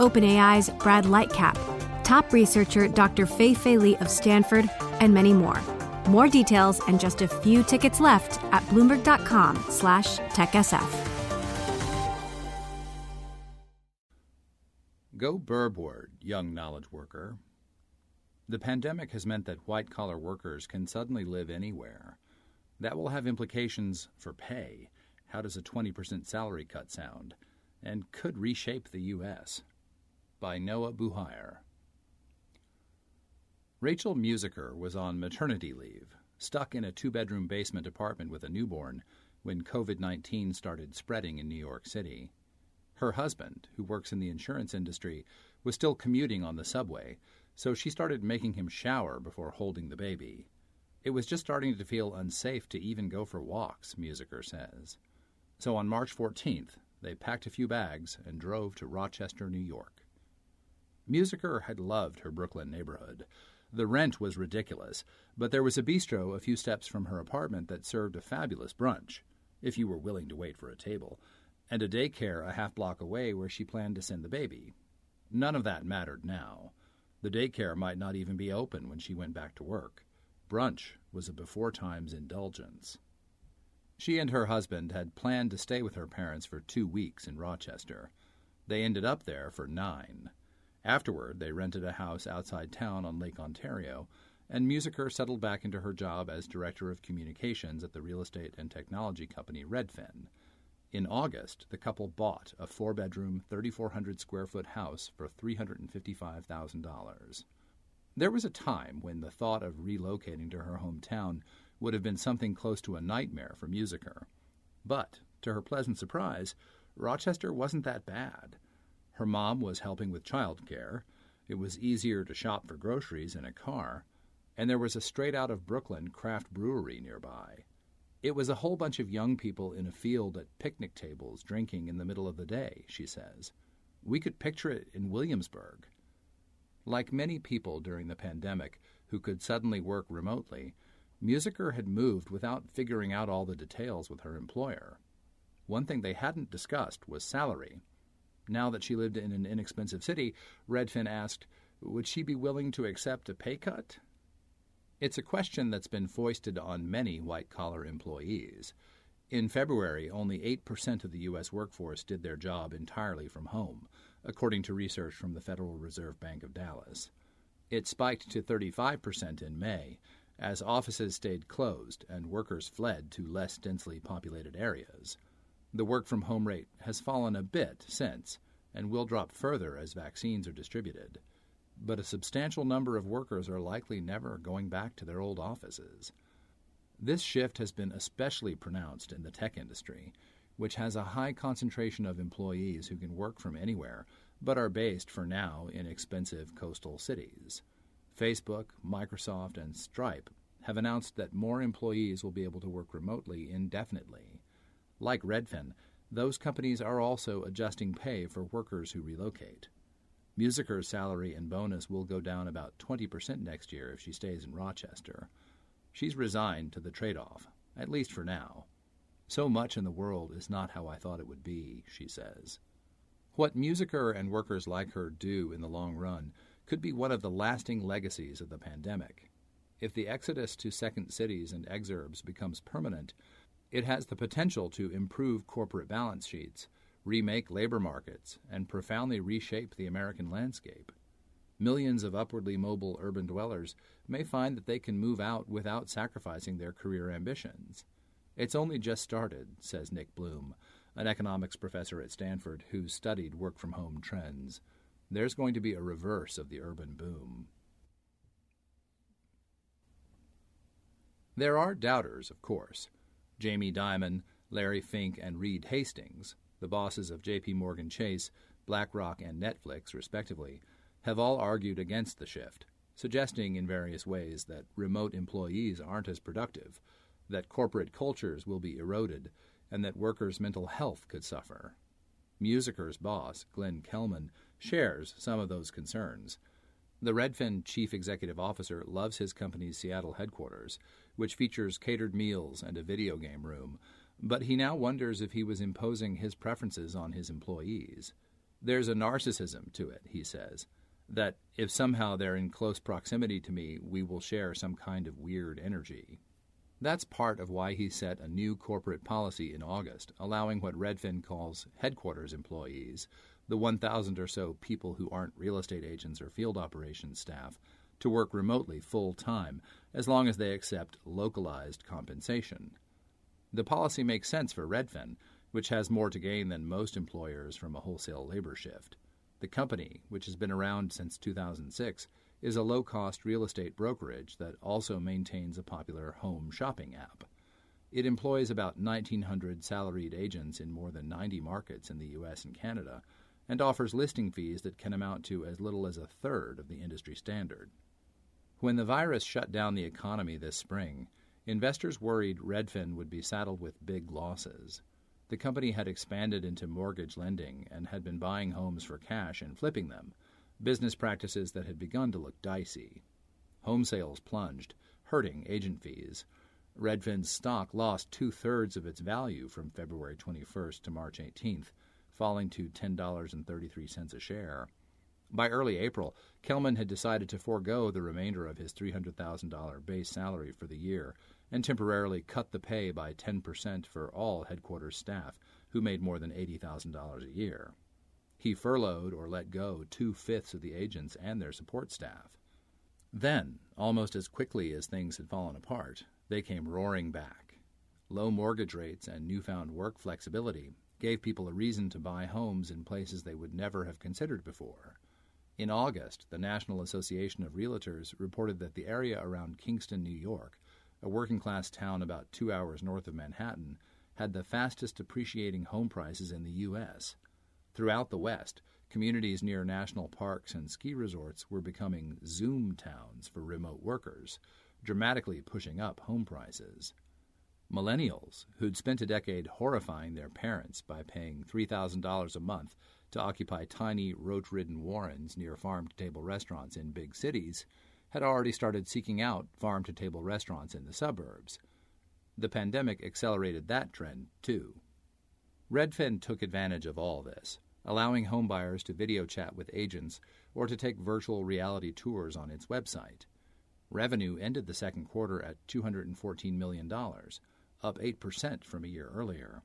OpenAI's Brad Lightcap, top researcher Dr. Fei-Fei Li of Stanford, and many more. More details and just a few tickets left at Bloomberg.com/TechSF. Go burbward, young knowledge worker. The pandemic has meant that white-collar workers can suddenly live anywhere. That will have implications for pay. How does a 20% salary cut sound? And could reshape the U.S. By Noah Buhire. Rachel Musiker was on maternity leave, stuck in a two-bedroom basement apartment with a newborn when COVID-19 started spreading in New York City. Her husband, who works in the insurance industry, was still commuting on the subway, so she started making him shower before holding the baby. It was just starting to feel unsafe to even go for walks, Musiker says. So on March 14th, they packed a few bags and drove to Rochester, New York. Musiker had loved her Brooklyn neighborhood. The rent was ridiculous, but there was a bistro a few steps from her apartment that served a fabulous brunch, if you were willing to wait for a table, and a daycare a half-block away where she planned to send the baby. None of that mattered now. The daycare might not even be open when she went back to work. Brunch was a before-times indulgence. She and her husband had planned to stay with her parents for 2 weeks in Rochester. They ended up there for 9. Afterward, they rented a house outside town on Lake Ontario, and Musiker settled back into her job as Director of Communications at the real estate and technology company Redfin. In August, the couple bought a four-bedroom, 3,400-square-foot house for $355,000. There was a time when the thought of relocating to her hometown would have been something close to a nightmare for Musiker. But, to her pleasant surprise, Rochester wasn't that bad. Her mom was helping with childcare. It was easier to shop for groceries in a car, and there was a straight-out-of-Brooklyn craft brewery nearby. It was a whole bunch of young people in a field at picnic tables drinking in the middle of the day, she says. We could picture it in Williamsburg. Like many people during the pandemic who could suddenly work remotely, Musiker had moved without figuring out all the details with her employer. One thing they hadn't discussed was salary. Now that she lived in an inexpensive city, Redfin asked, would she be willing to accept a pay cut? It's a question that's been foisted on many white-collar employees. In February, only 8% of the U.S. workforce did their job entirely from home, according to research from the Federal Reserve Bank of Dallas. It spiked to 35% in May, as offices stayed closed and workers fled to less densely populated areas. The work-from-home rate has fallen a bit since and will drop further as vaccines are distributed. But a substantial number of workers are likely never going back to their old offices. This shift has been especially pronounced in the tech industry, which has a high concentration of employees who can work from anywhere but are based for now in expensive coastal cities. Facebook, Microsoft, and Stripe have announced that more employees will be able to work remotely indefinitely. Like Redfin, those companies are also adjusting pay for workers who relocate. Musiker's salary and bonus will go down about 20% next year if she stays in Rochester. She's resigned to the trade-off, at least for now. So much in the world is not how I thought it would be, she says. What Musiker and workers like her do in the long run could be one of the lasting legacies of the pandemic. If the exodus to second cities and exurbs becomes permanent, it has the potential to improve corporate balance sheets, remake labor markets, and profoundly reshape the American landscape. Millions of upwardly mobile urban dwellers may find that they can move out without sacrificing their career ambitions. It's only just started, says Nick Bloom, an economics professor at Stanford who studied work-from-home trends. There's going to be a reverse of the urban boom. There are doubters, of course. Jamie Dimon, Larry Fink, and Reed Hastings, the bosses of J.P. Morgan Chase, BlackRock, and Netflix, respectively, have all argued against the shift, suggesting in various ways that remote employees aren't as productive, that corporate cultures will be eroded, and that workers' mental health could suffer. Musiker's boss, Glenn Kelman, shares some of those concerns. The Redfin chief executive officer loves his company's Seattle headquarters, which features catered meals and a video game room, but he now wonders if he was imposing his preferences on his employees. There's a narcissism to it, he says, that if somehow they're in close proximity to me, we will share some kind of weird energy. That's part of why he set a new corporate policy in August, allowing what Redfin calls headquarters employees, the 1,000 or so people who aren't real estate agents or field operations staff, to work remotely full-time as long as they accept localized compensation. The policy makes sense for Redfin, which has more to gain than most employers from a wholesale labor shift. The company, which has been around since 2006, is a low-cost real estate brokerage that also maintains a popular home shopping app. It employs about 1,900 salaried agents in more than 90 markets in the U.S. and Canada, and offers listing fees that can amount to as little as a third of the industry standard. When the virus shut down the economy this spring, investors worried Redfin would be saddled with big losses. The company had expanded into mortgage lending and had been buying homes for cash and flipping them, business practices that had begun to look dicey. Home sales plunged, hurting agent fees. Redfin's stock lost two-thirds of its value from February 21st to March 18th, falling to $10.33 a share. By early April, Kelman had decided to forego the remainder of his $300,000 base salary for the year and temporarily cut the pay by 10% for all headquarters staff who made more than $80,000 a year. He furloughed or let go two-fifths of the agents and their support staff. Then, almost as quickly as things had fallen apart, they came roaring back. Low mortgage rates and newfound work flexibility gave people a reason to buy homes in places they would never have considered before. In August, the National Association of Realtors reported that the area around Kingston, New York, a working-class town about 2 hours north of Manhattan, had the fastest appreciating home prices in the U.S., Throughout the West, communities near national parks and ski resorts were becoming Zoom towns for remote workers, dramatically pushing up home prices. Millennials, who'd spent a decade horrifying their parents by paying $3,000 a month to occupy tiny, roach-ridden warrens near farm-to-table restaurants in big cities, had already started seeking out farm-to-table restaurants in the suburbs. The pandemic accelerated that trend, too. Redfin took advantage of all this, allowing homebuyers to video chat with agents or to take virtual reality tours on its website. Revenue ended the second quarter at $214 million, up 8% from a year earlier.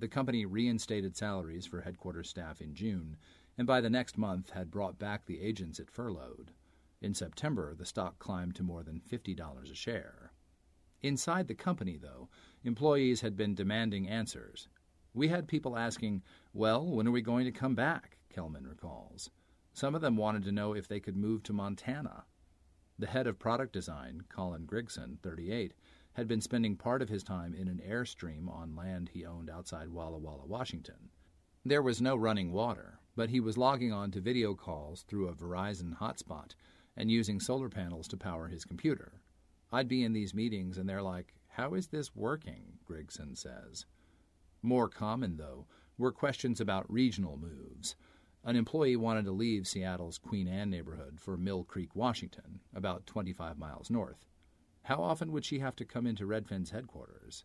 The company reinstated salaries for headquarters staff in June, and by the next month had brought back the agents it furloughed. In September, the stock climbed to more than $50 a share. Inside the company, though, employees had been demanding answers. We had people asking, well, when are we going to come back, Kelman recalls. Some of them wanted to know if they could move to Montana. The head of product design, Colin Grigson, 38, had been spending part of his time in an Airstream on land he owned outside Walla Walla, Washington. There was no running water, but he was logging on to video calls through a Verizon hotspot and using solar panels to power his computer. I'd be in these meetings and they're like, how is this working, Grigson says. More common, though, were questions about regional moves. An employee wanted to leave Seattle's Queen Anne neighborhood for Mill Creek, Washington, about 25 miles north. How often would she have to come into Redfin's headquarters?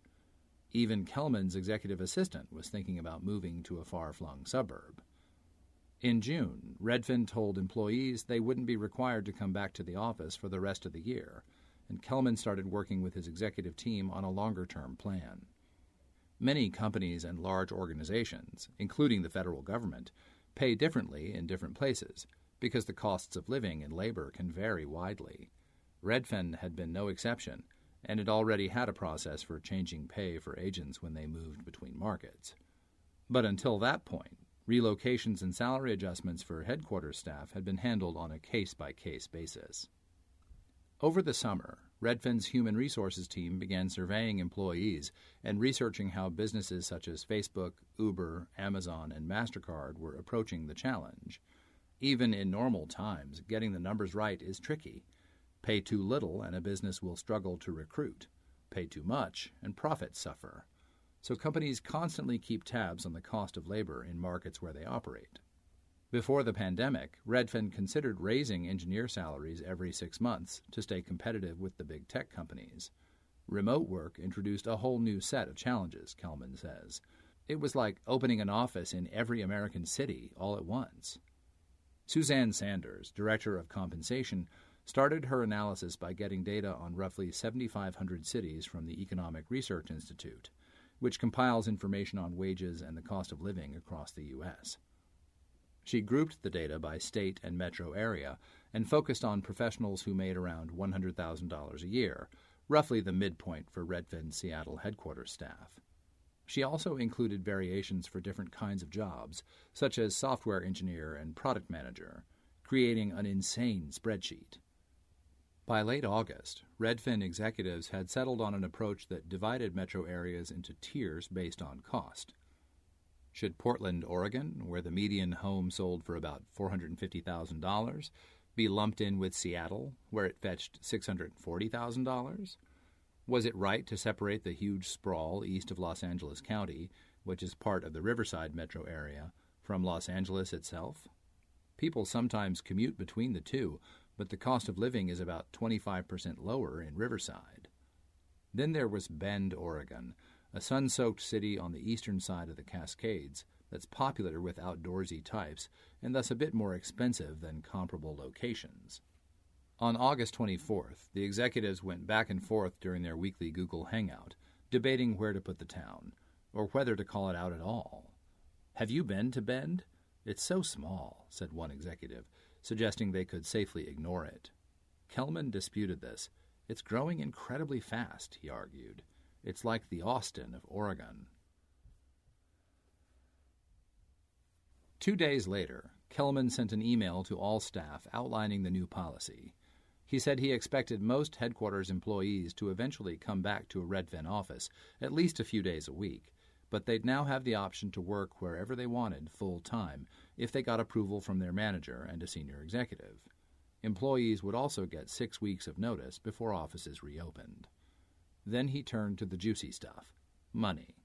Even Kelman's executive assistant was thinking about moving to a far-flung suburb. In June, Redfin told employees they wouldn't be required to come back to the office for the rest of the year, and Kelman started working with his executive team on a longer-term plan. Many companies and large organizations, including the federal government, pay differently in different places because the costs of living and labor can vary widely. Redfin had been no exception, and it already had a process for changing pay for agents when they moved between markets. But until that point, relocations and salary adjustments for headquarters staff had been handled on a case-by-case basis. Over the summer, Redfin's human resources team began surveying employees and researching how businesses such as Facebook, Uber, Amazon, and MasterCard were approaching the challenge. Even in normal times, getting the numbers right is tricky. Pay too little and a business will struggle to recruit. Pay too much and profits suffer. So companies constantly keep tabs on the cost of labor in markets where they operate. Before the pandemic, Redfin considered raising engineer salaries every 6 months to stay competitive with the big tech companies. Remote work introduced a whole new set of challenges, Kelman says. It was like opening an office in every American city all at once. Suzanne Sanders, director of compensation, started her analysis by getting data on roughly 7,500 cities from the Economic Research Institute, which compiles information on wages and the cost of living across the U.S. She grouped the data by state and metro area and focused on professionals who made around $100,000 a year, roughly the midpoint for Redfin's Seattle headquarters staff. She also included variations for different kinds of jobs, such as software engineer and product manager, creating an insane spreadsheet. By late August, Redfin executives had settled on an approach that divided metro areas into tiers based on cost. Should Portland, Oregon, where the median home sold for about $450,000, be lumped in with Seattle, where it fetched $640,000? Was it right to separate the huge sprawl east of Los Angeles County, which is part of the Riverside metro area, from Los Angeles itself? People sometimes commute between the two, but the cost of living is about 25% lower in Riverside. Then there was Bend, Oregon, a sun-soaked city on the eastern side of the Cascades that's popular with outdoorsy types and thus a bit more expensive than comparable locations. On August 24th, the executives went back and forth during their weekly Google Hangout, debating where to put the town, or whether to call it out at all. "Have you been to Bend? It's so small," said one executive, suggesting they could safely ignore it. Kelman disputed this. "It's growing incredibly fast," he argued. "It's like the Austin of Oregon." 2 days later, Kelman sent an email to all staff outlining the new policy. He said he expected most headquarters employees to eventually come back to a Redfin office at least a few days a week, but they'd now have the option to work wherever they wanted full-time if they got approval from their manager and a senior executive. Employees would also get 6 weeks of notice before offices reopened. Then he turned to the juicy stuff, money.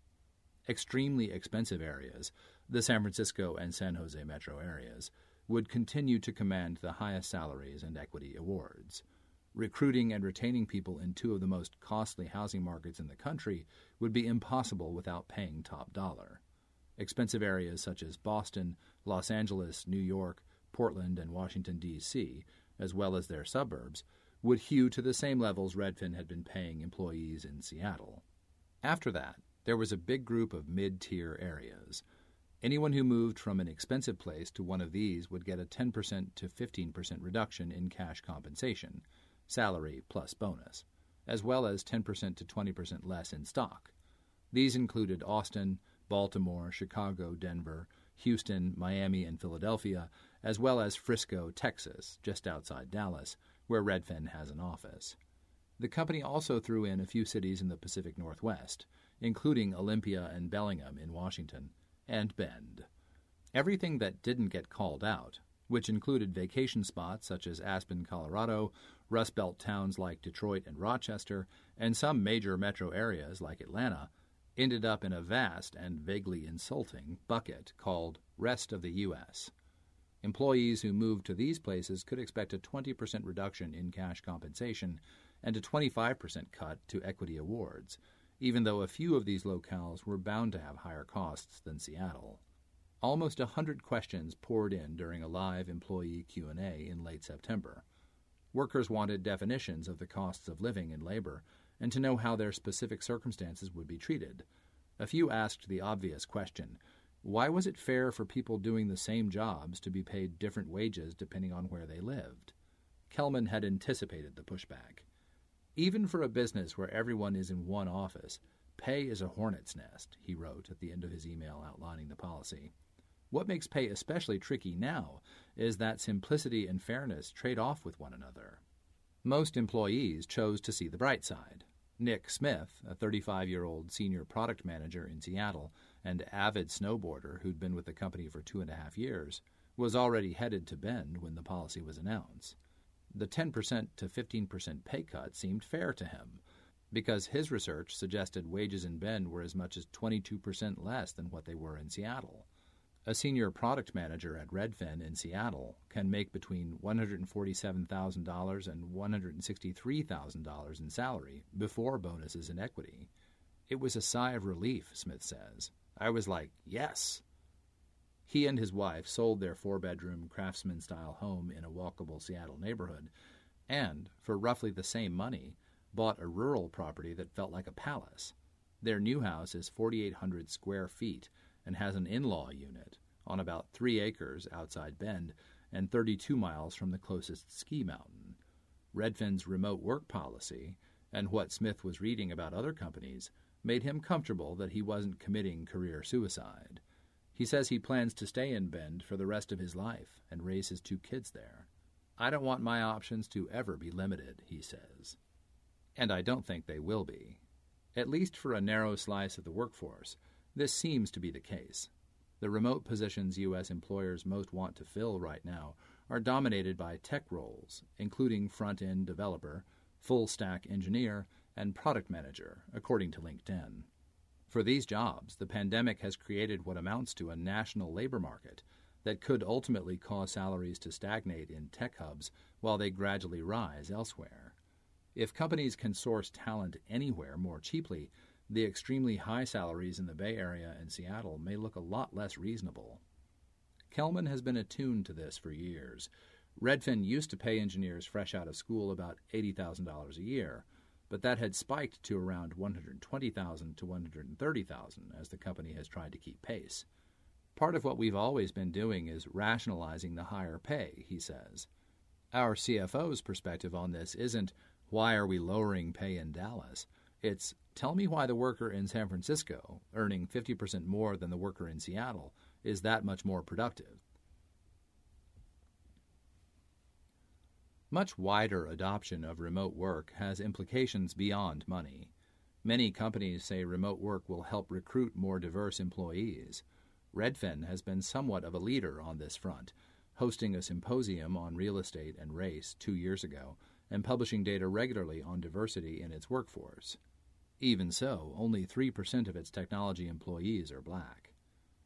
Extremely expensive areas, the San Francisco and San Jose metro areas, would continue to command the highest salaries and equity awards. Recruiting and retaining people in two of the most costly housing markets in the country would be impossible without paying top dollar. Expensive areas such as Boston, Los Angeles, New York, Portland, and Washington, D.C., as well as their suburbs, would hew to the same levels Redfin had been paying employees in Seattle. After that, there was a big group of mid-tier areas. Anyone who moved from an expensive place to one of these would get a 10% to 15% reduction in cash compensation, salary plus bonus, as well as 10% to 20% less in stock. These included Austin, Baltimore, Chicago, Denver, Houston, Miami, and Philadelphia, as well as Frisco, Texas, just outside Dallas, where Redfin has an office. The company also threw in a few cities in the Pacific Northwest, including Olympia and Bellingham in Washington, and Bend. Everything that didn't get called out, which included vacation spots such as Aspen, Colorado, Rust Belt towns like Detroit and Rochester, and some major metro areas like Atlanta, ended up in a vast and vaguely insulting bucket called Rest of the U.S. Employees who moved to these places could expect a 20% reduction in cash compensation and a 25% cut to equity awards, even though a few of these locales were bound to have higher costs than Seattle. Almost 100 questions poured in during a live employee Q&A in late September. Workers wanted definitions of the costs of living and labor and to know how their specific circumstances would be treated. A few asked the obvious question, why was it fair for people doing the same jobs to be paid different wages depending on where they lived? Kelman had anticipated the pushback. Even for a business where everyone is in one office, pay is a hornet's nest, he wrote at the end of his email outlining the policy. What makes pay especially tricky now is that simplicity and fairness trade off with one another. Most employees chose to see the bright side. Nick Smith, a 35-year-old senior product manager in Seattle and avid snowboarder who'd been with the company for 2.5 years, was already headed to Bend when the policy was announced. The 10% to 15% pay cut seemed fair to him, because his research suggested wages in Bend were as much as 22% less than what they were in Seattle. A senior product manager at Redfin in Seattle can make between $147,000 and $163,000 in salary before bonuses and equity. It was a sigh of relief, Smith says. I was like, yes. He and his wife sold their 4-bedroom craftsman-style home in a walkable Seattle neighborhood and, for roughly the same money, bought a rural property that felt like a palace. Their new house is 4,800 square feet and has an in-law unit on about 3 acres outside Bend and 32 miles from the closest ski mountain. Redfin's remote work policy and what Smith was reading about other companies made him comfortable that he wasn't committing career suicide. He says he plans to stay in Bend for the rest of his life and raise his 2 kids there. I don't want my options to ever be limited, he says. And I don't think they will be. At least for a narrow slice of the workforce, this seems to be the case. The remote positions U.S. employers most want to fill right now are dominated by tech roles, including front-end developer, full-stack engineer, and product manager, according to LinkedIn. For these jobs, the pandemic has created what amounts to a national labor market that could ultimately cause salaries to stagnate in tech hubs while they gradually rise elsewhere. If companies can source talent anywhere more cheaply, the extremely high salaries in the Bay Area and Seattle may look a lot less reasonable. Kelman has been attuned to this for years. Redfin used to pay engineers fresh out of school about $80,000 a year, but that had spiked to around $120,000 to $130,000 as the company has tried to keep pace. Part of what we've always been doing is rationalizing the higher pay, he says. Our CFO's perspective on this isn't, why are we lowering pay in Dallas? It's, tell me why the worker in San Francisco, earning 50% more than the worker in Seattle, is that much more productive. Much wider adoption of remote work has implications beyond money. Many companies say remote work will help recruit more diverse employees. Redfin has been somewhat of a leader on this front, hosting a symposium on real estate and race 2 years ago and publishing data regularly on diversity in its workforce. Even so, only 3% of its technology employees are black.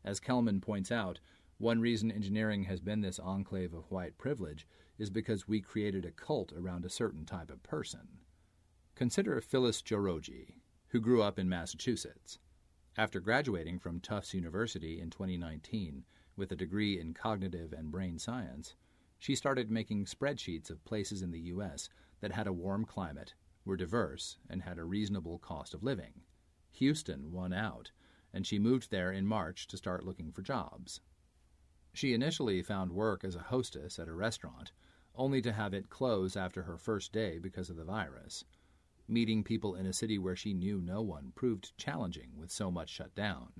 As Kelman points out, one reason engineering has been this enclave of white privilege is because we created a cult around a certain type of person. Consider Phyllis Joroji, who grew up in Massachusetts. After graduating from Tufts University in 2019 with a degree in cognitive and brain science, she started making spreadsheets of places in the U.S. that had a warm climate, were diverse, and had a reasonable cost of living. Houston won out, and she moved there in March to start looking for jobs. She initially found work as a hostess at a restaurant, only to have it close after her first day because of the virus. Meeting people in a city where she knew no one proved challenging with so much shut down.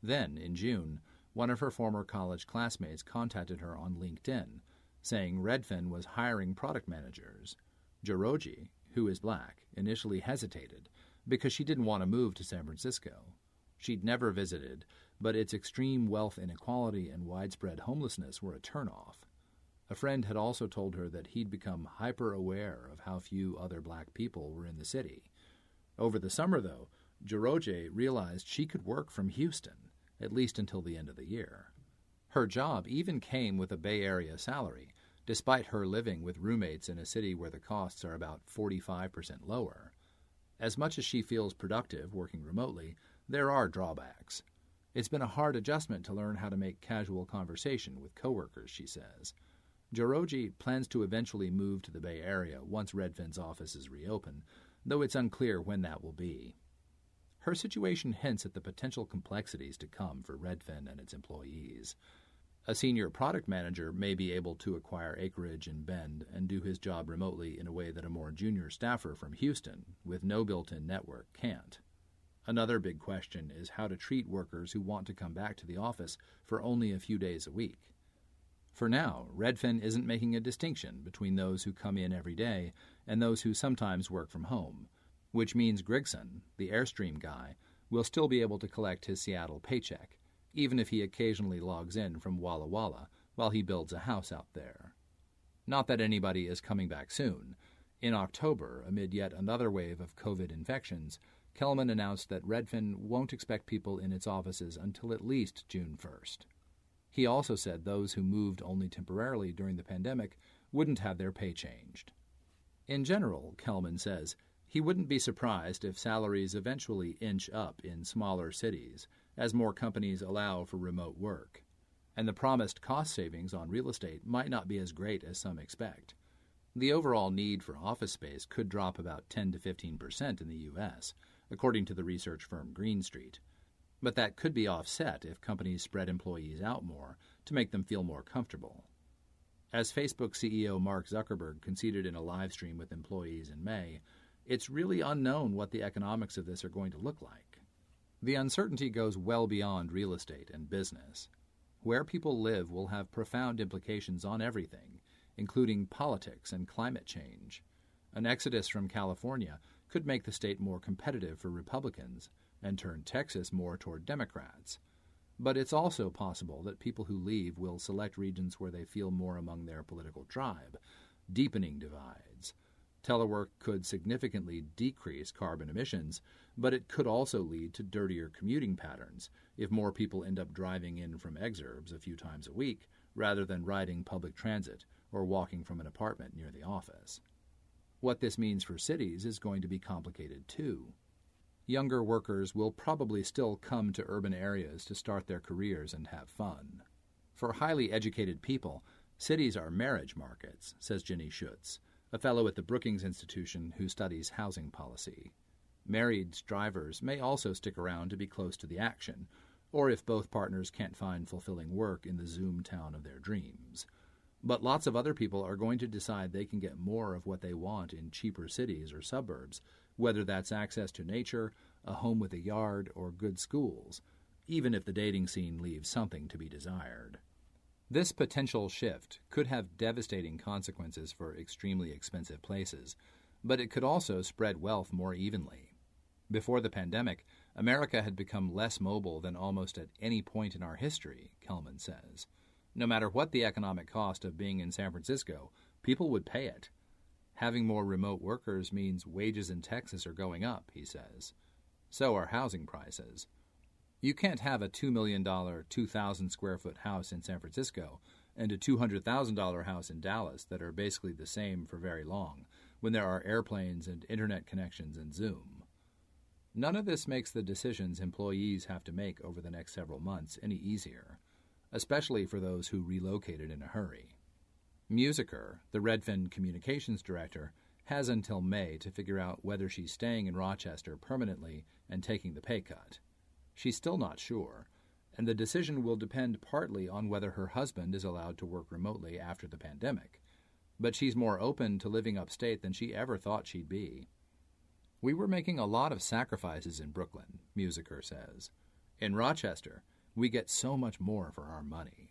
Then, in June, one of her former college classmates contacted her on LinkedIn, saying Redfin was hiring product managers. Joroji, who is black, initially hesitated because she didn't want to move to San Francisco. She'd never visited, but its extreme wealth inequality and widespread homelessness were a turnoff. A friend had also told her that he'd become hyper-aware of how few other black people were in the city. Over the summer, though, Joroji realized she could work from Houston, at least until the end of the year. Her job even came with a Bay Area salary, despite her living with roommates in a city where the costs are about 45% lower. As much as she feels productive working remotely, there are drawbacks. It's been a hard adjustment to learn how to make casual conversation with coworkers, she says. Joroji plans to eventually move to the Bay Area once Redfin's offices reopen, though it's unclear when that will be. Her situation hints at the potential complexities to come for Redfin and its employees. A senior product manager may be able to acquire acreage in Bend and do his job remotely in a way that a more junior staffer from Houston with no built-in network can't. Another big question is how to treat workers who want to come back to the office for only a few days a week. For now, Redfin isn't making a distinction between those who come in every day and those who sometimes work from home, which means Grigson, the Airstream guy, will still be able to collect his Seattle paycheck, even if he occasionally logs in from Walla Walla while he builds a house out there. Not that anybody is coming back soon. In October, amid yet another wave of COVID infections, Kellerman announced that Redfin won't expect people in its offices until at least June 1st. He also said those who moved only temporarily during the pandemic wouldn't have their pay changed. In general, Kellerman says, he wouldn't be surprised if salaries eventually inch up in smaller cities as more companies allow for remote work, and the promised cost savings on real estate might not be as great as some expect. The overall need for office space could drop about 10% to 15% in the U.S., according to the research firm Green Street. But that could be offset if companies spread employees out more to make them feel more comfortable. As Facebook CEO Mark Zuckerberg conceded in a live stream with employees in May, it's really unknown what the economics of this are going to look like. The uncertainty goes well beyond real estate and business. Where people live will have profound implications on everything, including politics and climate change. An exodus from California could make the state more competitive for Republicans and turn Texas more toward Democrats. But it's also possible that people who leave will select regions where they feel more among their political tribe, deepening divides. Telework could significantly decrease carbon emissions, but it could also lead to dirtier commuting patterns if more people end up driving in from exurbs a few times a week rather than riding public transit or walking from an apartment near the office. What this means for cities is going to be complicated, too. Younger workers will probably still come to urban areas to start their careers and have fun. For highly educated people, cities are marriage markets, says Jenny Schutz, a fellow at the Brookings Institution who studies housing policy. Married drivers may also stick around to be close to the action, or if both partners can't find fulfilling work in the Zoom town of their dreams. But lots of other people are going to decide they can get more of what they want in cheaper cities or suburbs, whether that's access to nature, a home with a yard, or good schools, even if the dating scene leaves something to be desired. This potential shift could have devastating consequences for extremely expensive places, but it could also spread wealth more evenly. Before the pandemic, America had become less mobile than almost at any point in our history, Kellerman says. No matter what the economic cost of being in San Francisco, people would pay it. Having more remote workers means wages in Texas are going up, he says. So are housing prices. You can't have a $2 million, 2,000-square-foot house in San Francisco and a $200,000 house in Dallas that are basically the same for very long, when there are airplanes and internet connections and Zoom. None of this makes the decisions employees have to make over the next several months any easier, especially for those who relocated in a hurry. Musiker, the Redfin communications director, has until May to figure out whether she's staying in Rochester permanently and taking the pay cut. She's still not sure, and the decision will depend partly on whether her husband is allowed to work remotely after the pandemic. But she's more open to living upstate than she ever thought she'd be. We were making a lot of sacrifices in Brooklyn, Musiker says. In Rochester, we get so much more for our money.